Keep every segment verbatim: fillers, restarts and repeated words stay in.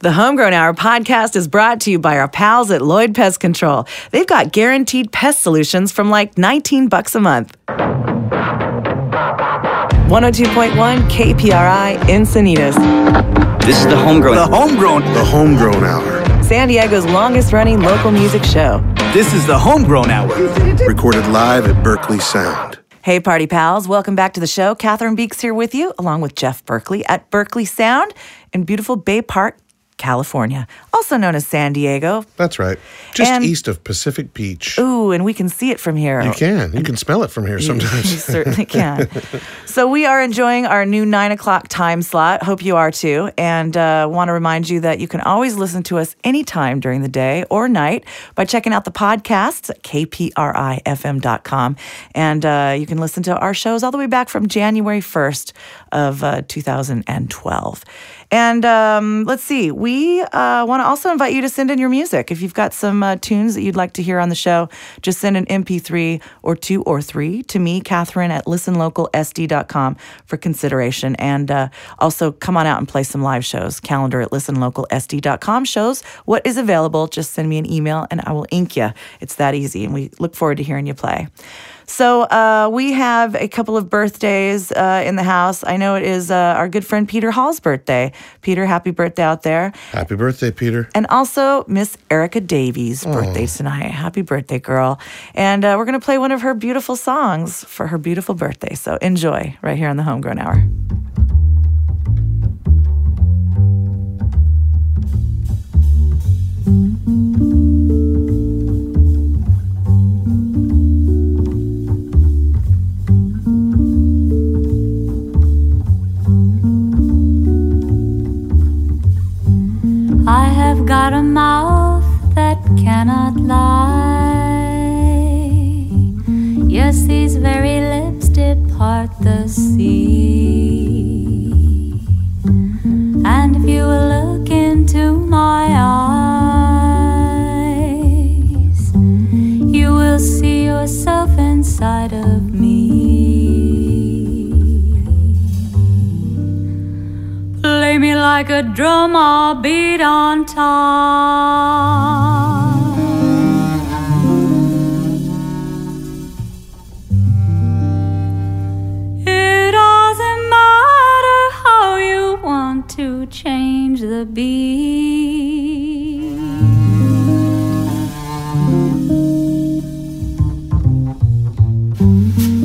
The Homegrown Hour podcast is brought to you by our pals at Lloyd Pest Control. They've got guaranteed pest solutions from like nineteen bucks a month. one oh two point one K P R I Encinitas. This is the Homegrown. The Homegrown. The Homegrown Hour. San Diego's longest running local music show. This is the Homegrown Hour. Recorded live at Berkeley Sound. Hey, party pals. Welcome back to the show. Catherine Beeks here with you, along with Jeff Berkeley at Berkeley Sound in beautiful Bay Park, California, also known as San Diego. That's right. Just and, east of Pacific Beach. Ooh, and we can see it from here. You can. You and, can smell it from here sometimes. You, you certainly can. So we are enjoying our new nine o'clock time slot. Hope you are too. And uh, want to remind you that you can always listen to us anytime during the day or night by checking out the podcasts at k p r i f m dot com. And uh, you can listen to our shows all the way back from January first of uh, two thousand twelve. And um, let's see, we uh, want to also invite you to send in your music. If you've got some uh, tunes that you'd like to hear on the show, just send an M P three or two or three to me, Catherine, at listen local s d dot com for consideration. And uh, also come on out and play some live shows. Calendar at listen local s d dot com shows what is available. Just send me an email and I will ink you. It's that easy. And we look forward to hearing you play. So uh, we have a couple of birthdays uh, in the house. I know it is uh, our good friend Peter Hall's birthday. Peter, happy birthday out there. Happy birthday, Peter. And also Miss Erica Davies' oh. birthday tonight. Happy birthday, girl. And uh, we're going to play one of her beautiful songs for her beautiful birthday. So enjoy right here on the Homegrown Hour. I have got a mouth that cannot lie. Yes, these very lips depart the sea. And if you will look into my eyes, you will see yourself inside of me. Play me like a drum or beat on top. It doesn't matter how you want to change the beat.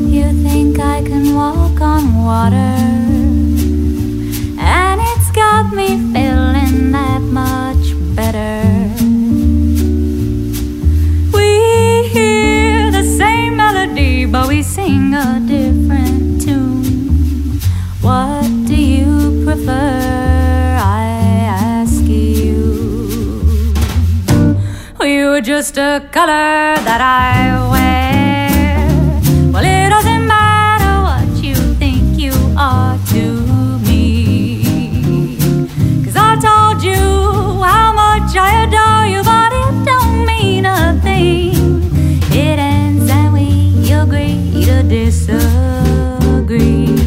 You think I can walk on water? Got me feeling that much better. We hear the same melody, but we sing a different tune. What do you prefer? I ask you. You were just a color that I wear. Well, it doesn't matter what you think you are too. I adore you, but it don't mean a thing. It ends and we agree to disagree.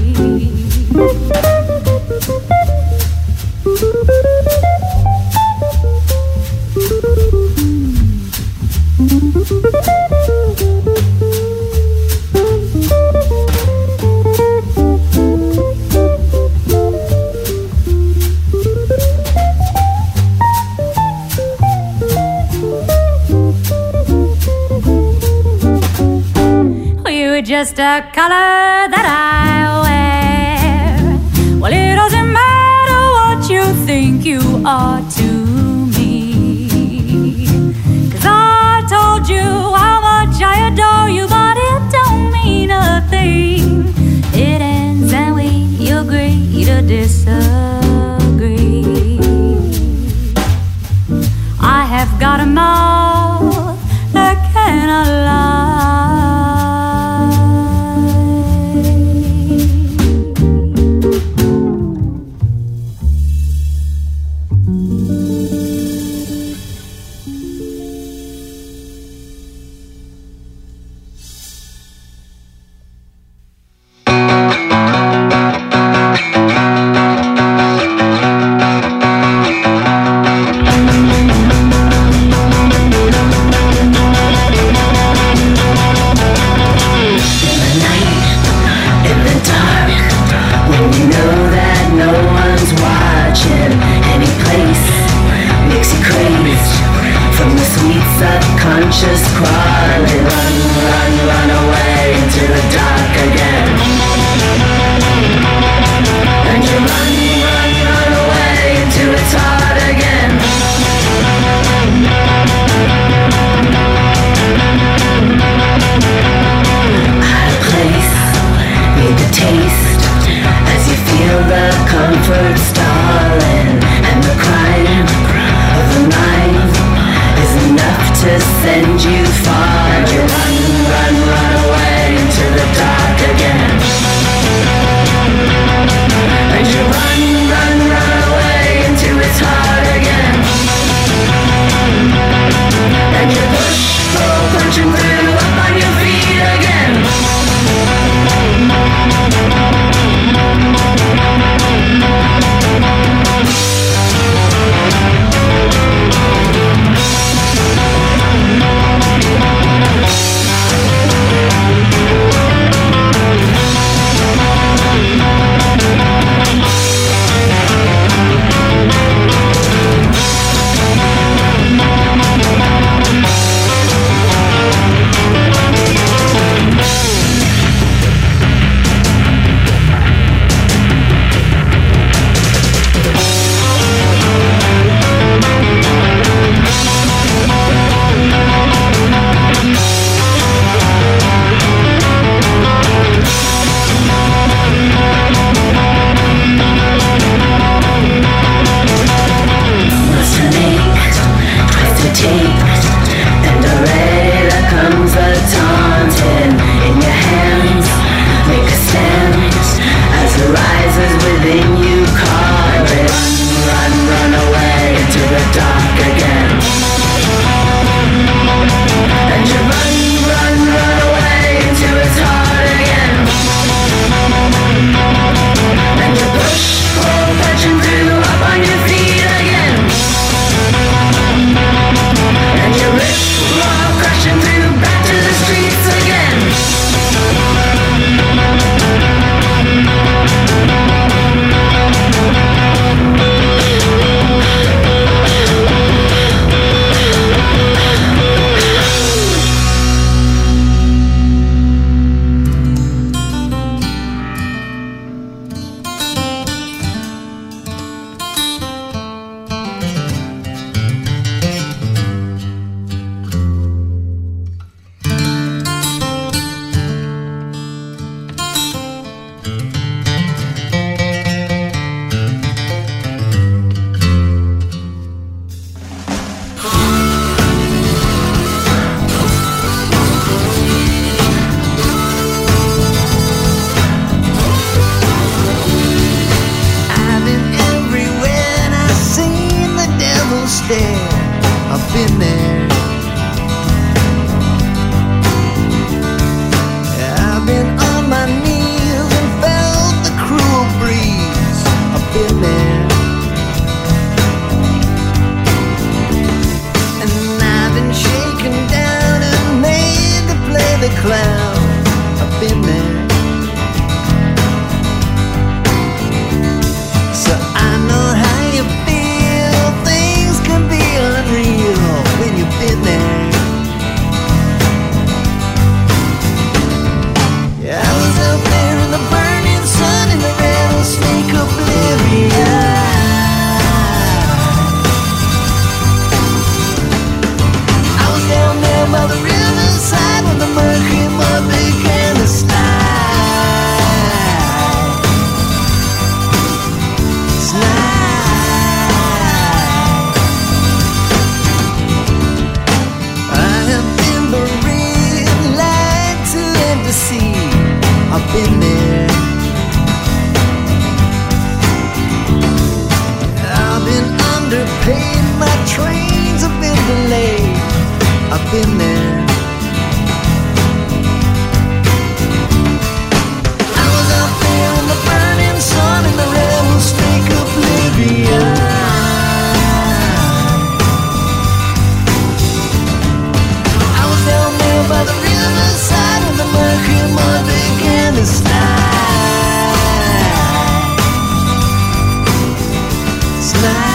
Just a color that I wear. Well, it doesn't matter what you think you are to me. 'Cause I told you how much I adore you, but it don't mean a thing. It ends and we agree to disagree. I have got a mouth that cannot lie. been there. I was out there in the burning sun in the rebels fake oblivion. I was down there by the riverside when the murky mud began to slide. Slide.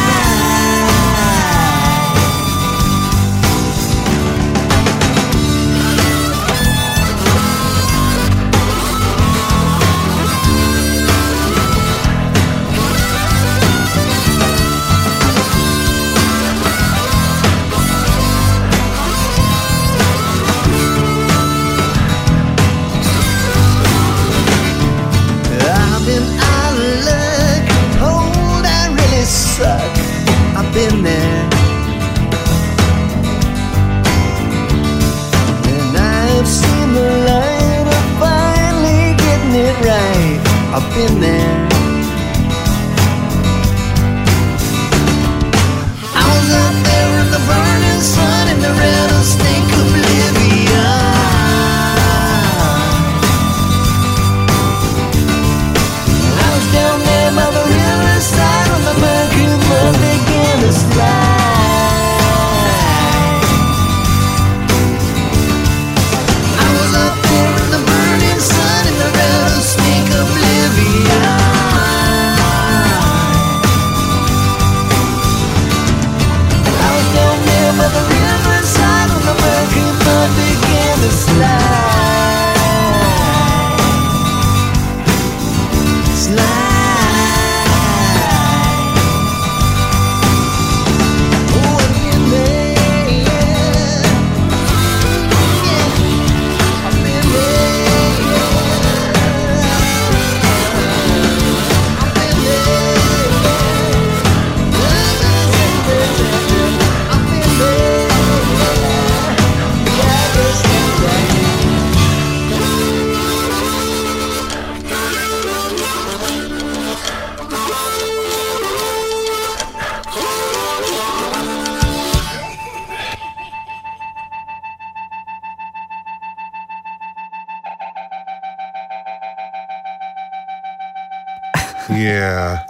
Yeah.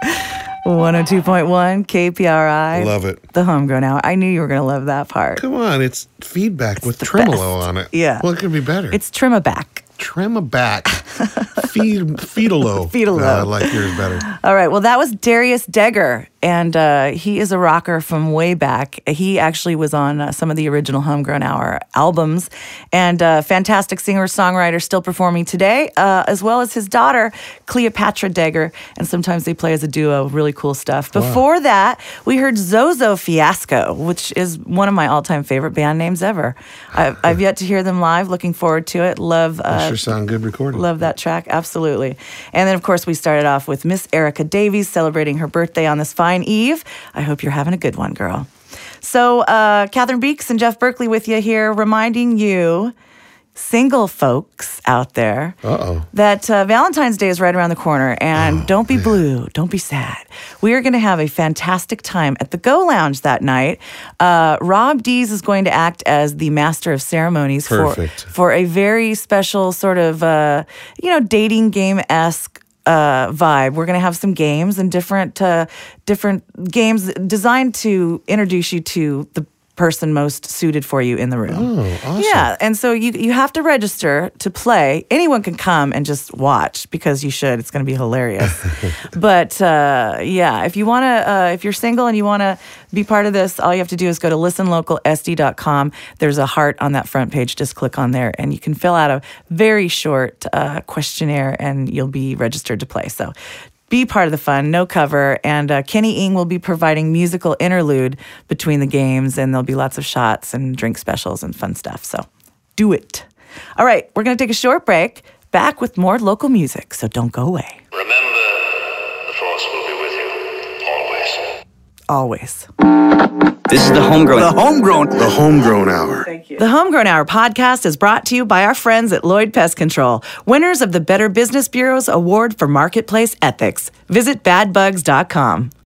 one oh two point one K P R I. Love it. The Homegrown Hour. I knew you were going to love that part. Come on. It's feedback it's with tremolo best. On it. Yeah. What could be better? It's trim-a-back. Trim-a-back. Feed, feedalo. Feedalo. Uh, I like yours better. All right. Well, that was Darius Degger, and uh, he is a rocker from way back. He actually was on uh, some of the original Homegrown Hour albums, and a uh, fantastic singer-songwriter still performing today, uh, as well as his daughter, Cleopatra Degger, and sometimes they play as a duo. Really cool stuff. Before wow. that, we heard Zozo Fiasco, which is one of my all-time favorite band names ever. I've, I've yet to hear them live. Looking forward to it. Love. Uh, that sure sound good recording. Love that track. Absolutely. And then, of course, we started off with Miss Erica Davies celebrating her birthday on this fine eve. I hope you're having a good one, girl. So, uh, Catherine Beeks and Jeff Berkeley with you here, reminding you, single folks out there, Uh-oh. that uh, Valentine's Day is right around the corner. And oh, don't be man. blue. Don't be sad. We are going to have a fantastic time at the Go Lounge that night. Uh, Rob Dees is going to act as the master of ceremonies for, for a very special sort of, uh, you know, dating game-esque Uh, vibe. We're going to have some games and different uh, different games designed to introduce you to the person most suited for you in the room. Oh, awesome. Yeah, and so you you have to register to play. Anyone can come and just watch, because you should. It's going to be hilarious. But uh, yeah, if you want to, uh, if you're single and you want to be part of this, all you have to do is go to listen local s d dot com. There's a heart on that front page. Just click on there, and you can fill out a very short uh, questionnaire, and you'll be registered to play. So be part of the fun, no cover, and uh, Kenny Ng will be providing musical interlude between the games, and there'll be lots of shots and drink specials and fun stuff, so do it. All right, we're going to take a short break, back with more local music, so don't go away. Remember, the Force will be with you, always. Always. This is the Homegrown. The Homegrown. The Homegrown Hour. Thank you. The Homegrown Hour podcast is brought to you by our friends at Lloyd Pest Control, winners of the Better Business Bureau's Award for Marketplace Ethics. Visit bad bugs dot com.